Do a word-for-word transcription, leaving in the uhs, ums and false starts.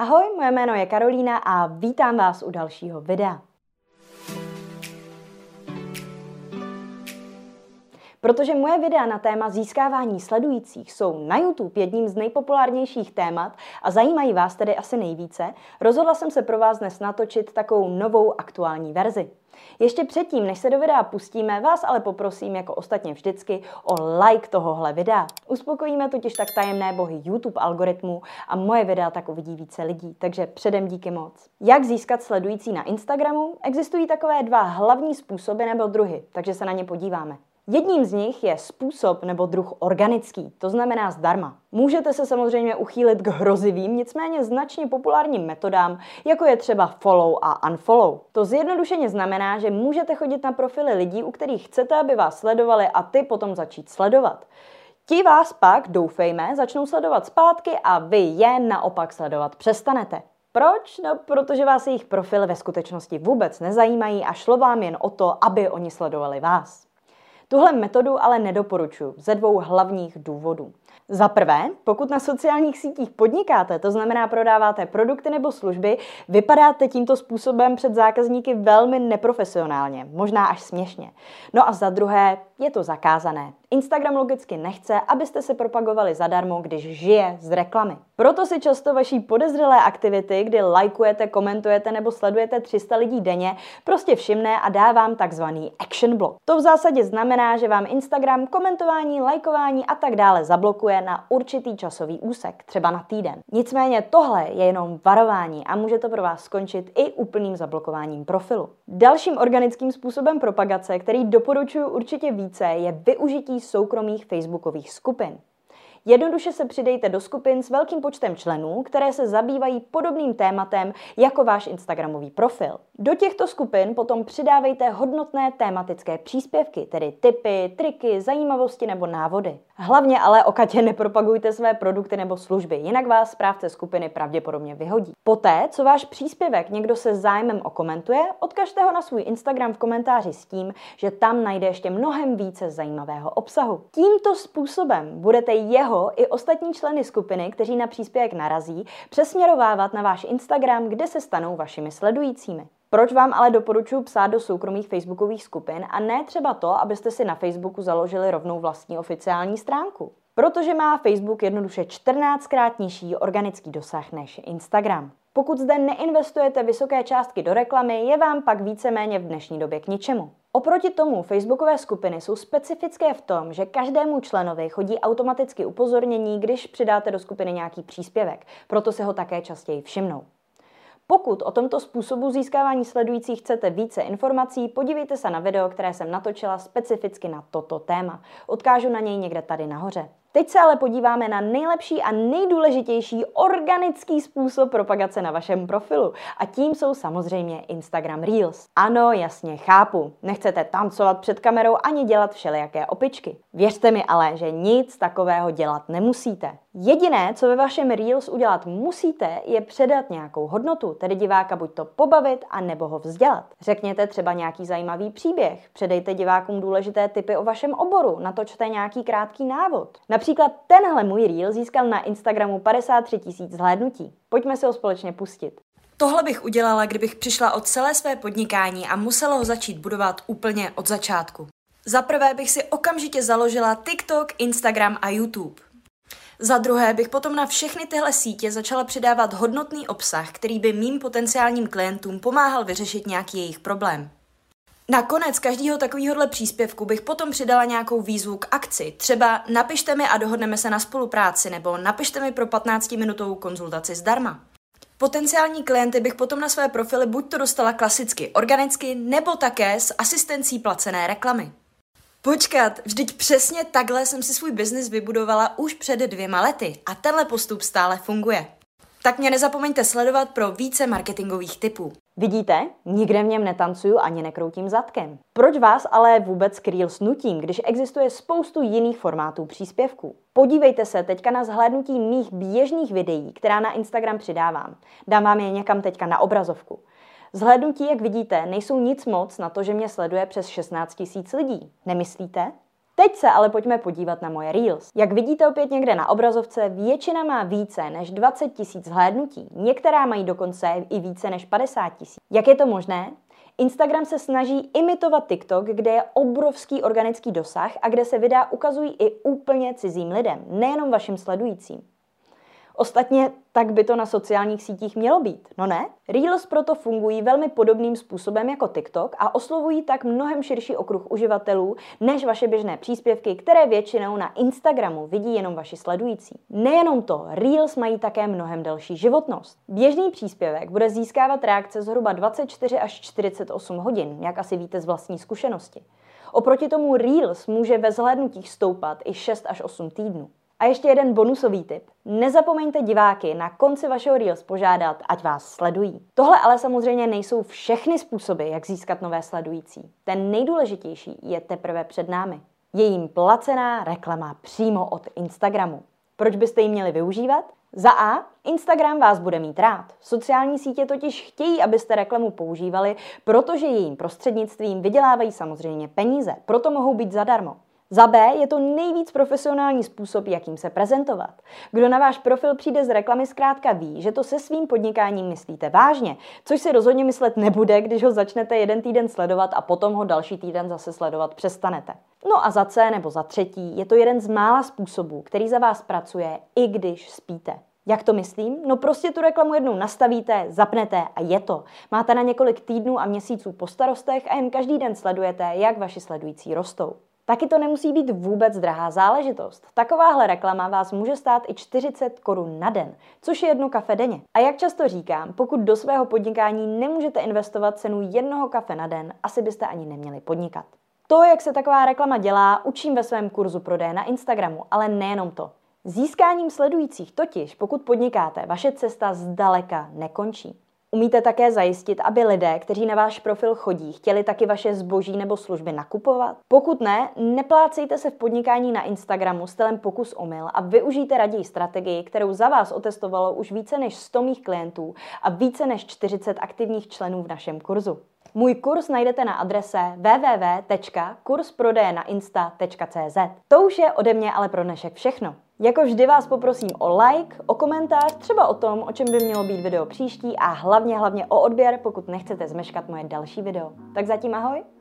Ahoj, moje jméno je Karolína a vítám vás u dalšího videa. Protože moje videa na téma získávání sledujících jsou na YouTube jedním z nejpopulárnějších témat a zajímají vás tedy asi nejvíce, rozhodla jsem se pro vás dnes natočit takovou novou aktuální verzi. Ještě předtím, než se do videa pustíme, vás ale poprosím, jako ostatně vždycky, o like tohohle videa. Uspokojíme totiž tak tajemné bohy YouTube algoritmu a moje videa tak uvidí více lidí, takže předem díky moc. Jak získat sledující na Instagramu? Existují takové dva hlavní způsoby nebo druhy, takže se na ně podíváme. Jedním z nich je způsob nebo druh organický, to znamená zdarma. Můžete se samozřejmě uchýlit k hrozivým, nicméně značně populárním metodám, jako je třeba follow a unfollow. To zjednodušeně znamená, že můžete chodit na profily lidí, u kterých chcete, aby vás sledovali a ty potom začít sledovat. Ti vás pak, doufejme, začnou sledovat zpátky a vy je naopak sledovat přestanete. Proč? No, protože vás jejich profily ve skutečnosti vůbec nezajímají a šlo vám jen o to, aby oni sledovali vás. Tuhle metodu ale nedoporučuji ze dvou hlavních důvodů. Za prvé, pokud na sociálních sítích podnikáte, to znamená prodáváte produkty nebo služby, vypadáte tímto způsobem před zákazníky velmi neprofesionálně, možná až směšně. No a za druhé, je to zakázané. Instagram logicky nechce, abyste se propagovali zadarmo, když žije z reklamy. Proto si často vaší podezřelé aktivity, kdy lajkujete, komentujete nebo sledujete tři sta lidí denně, prostě všimne a dá vám takzvaný action block. To v zásadě znamená, že vám Instagram komentování, lajkování a tak dále zablokuje na určitý časový úsek, třeba na týden. Nicméně tohle je jenom varování a může to pro vás skončit i úplným zablokováním profilu. Dalším organickým způsobem propagace, který doporučuji určitě více, je využití soukromých facebookových skupin. Jednoduše se přidejte do skupin s velkým počtem členů, které se zabývají podobným tématem jako váš instagramový profil. Do těchto skupin potom přidávejte hodnotné tematické příspěvky, tedy tipy, triky, zajímavosti nebo návody. Hlavně ale okatě nepropagujte své produkty nebo služby, jinak vás správce skupiny pravděpodobně vyhodí. Poté, co váš příspěvek někdo se zájmem okomentuje, odkažte ho na svůj Instagram v komentáři s tím, že tam najde ještě mnohem více zajímavého obsahu. Tímto způsobem budete jeho i ostatní členy skupiny, kteří na příspěvek narazí, přesměrovávat na váš Instagram, kde se stanou vašimi sledujícími. Proč vám ale doporučuji psát do soukromých facebookových skupin a ne třeba to, abyste si na Facebooku založili rovnou vlastní oficiální stránku? Protože má Facebook jednoduše čtrnáctkrát nižší organický dosah než Instagram. Pokud zde neinvestujete vysoké částky do reklamy, je vám pak víceméně v dnešní době k ničemu. Oproti tomu facebookové skupiny jsou specifické v tom, že každému členovi chodí automaticky upozornění, když přidáte do skupiny nějaký příspěvek, proto se ho také častěji všimnou. Pokud o tomto způsobu získávání sledujících chcete více informací, podívejte se na video, které jsem natočila specificky na toto téma. Odkážu na něj někde tady nahoře. Teď se ale podíváme na nejlepší a nejdůležitější organický způsob propagace na vašem profilu. A tím jsou samozřejmě Instagram Reels. Ano, jasně, chápu. Nechcete tancovat před kamerou ani dělat všelijaké opičky. Věřte mi ale, že nic takového dělat nemusíte. Jediné, co ve vašem Reels udělat musíte, je předat nějakou hodnotu, tedy diváka buď to pobavit, anebo ho vzdělat. Řekněte třeba nějaký zajímavý příběh, předejte divákům důležité tipy o vašem oboru, natočte nějaký krátký návod. Například tenhle můj Reel získal na Instagramu padesát tři tisíc zhlédnutí. Pojďme se ho společně pustit. Tohle bych udělala, kdybych přišla o celé své podnikání a musela ho začít budovat úplně od začátku. Za prvé bych si okamžitě založila TikTok, Instagram a YouTube. Za druhé bych potom na všechny tyhle sítě začala přidávat hodnotný obsah, který by mým potenciálním klientům pomáhal vyřešit nějaký jejich problém. Nakonec každého takovéhohle příspěvku bych potom přidala nějakou výzvu k akci, třeba napište mi a dohodneme se na spolupráci nebo napište mi pro patnáctiminutovou konzultaci zdarma. Potenciální klienty bych potom na své profily buď to dostala klasicky, organicky nebo také s asistencí placené reklamy. Počkat, vždyť přesně takhle jsem si svůj biznis vybudovala už před dvěma lety a tenhle postup stále funguje. Tak mě nezapomeňte sledovat pro více marketingových tipů. Vidíte? Nikde v něm netancuju ani nekroutím zadkem. Proč vás ale vůbec k Reels nutím, když existuje spoustu jiných formátů příspěvků? Podívejte se teďka na zhlédnutí mých běžných videí, která na Instagram přidávám. Dám vám je někam teďka na obrazovku. Zhlédnutí, jak vidíte, nejsou nic moc na to, že mě sleduje přes šestnáct tisíc lidí. Nemyslíte? Teď se ale pojďme podívat na moje Reels. Jak vidíte opět někde na obrazovce, většina má více než dvacet tisíc zhlédnutí. Některá mají dokonce i více než padesát tisíc. Jak je to možné? Instagram se snaží imitovat TikTok, kde je obrovský organický dosah a kde se videa ukazují i úplně cizím lidem, nejenom vašim sledujícím. Ostatně tak by to na sociálních sítích mělo být, no ne? Reels proto fungují velmi podobným způsobem jako TikTok a oslovují tak mnohem širší okruh uživatelů než vaše běžné příspěvky, které většinou na Instagramu vidí jenom vaši sledující. Nejenom to, Reels mají také mnohem delší životnost. Běžný příspěvek bude získávat reakce zhruba dvacet čtyři až čtyřicet osm hodin, jak asi víte z vlastní zkušenosti. Oproti tomu Reels může ve zhlédnutích stoupat i šest až osm týdnů. A ještě jeden bonusový tip. Nezapomeňte diváky na konci vašeho Reels požádat, ať vás sledují. Tohle ale samozřejmě nejsou všechny způsoby, jak získat nové sledující. Ten nejdůležitější je teprve před námi. Je jim placená reklama přímo od Instagramu. Proč byste ji měli využívat? Za A, Instagram vás bude mít rád. Sociální sítě totiž chtějí, abyste reklamu používali, protože jejím prostřednictvím vydělávají samozřejmě peníze, proto mohou být zadarmo. Za B je to nejvíc profesionální způsob, jakým se prezentovat. Kdo na váš profil přijde z reklamy, zkrátka ví, že to se svým podnikáním myslíte vážně, což si rozhodně myslet nebude, když ho začnete jeden týden sledovat a potom ho další týden zase sledovat přestanete. No a za C nebo za třetí je to jeden z mála způsobů, který za vás pracuje, i když spíte. Jak to myslím? No prostě tu reklamu jednou nastavíte, zapnete a je to. Máte na několik týdnů a měsíců po starostech a jen každý den sledujete, jak vaši sledující rostou. Taky to nemusí být vůbec drahá záležitost. Takováhle reklama vás může stát i čtyřicet korun na den, což je jedno kafe denně. A jak často říkám, pokud do svého podnikání nemůžete investovat cenu jednoho kafe na den, asi byste ani neměli podnikat. To, jak se taková reklama dělá, učím ve svém kurzu Prodeje na Instagramu, ale nejenom to. Získáním sledujících totiž, pokud podnikáte, vaše cesta zdaleka nekončí. Umíte také zajistit, aby lidé, kteří na váš profil chodí, chtěli taky vaše zboží nebo služby nakupovat? Pokud ne, neplácejte se v podnikání na Instagramu stylem pokus omyl a využijte raději strategii, kterou za vás otestovalo už více než sto mých klientů a více než čtyřicet aktivních členů v našem kurzu. Můj kurz najdete na adrese w w w tečka kurs prodeje na insta tečka c z. To už je ode mě ale pro dnešek všechno. Jako vždy vás poprosím o like, o komentář, třeba o tom, o čem by mělo být video příští a hlavně hlavně o odběr, pokud nechcete zmeškat moje další video. Tak zatím ahoj!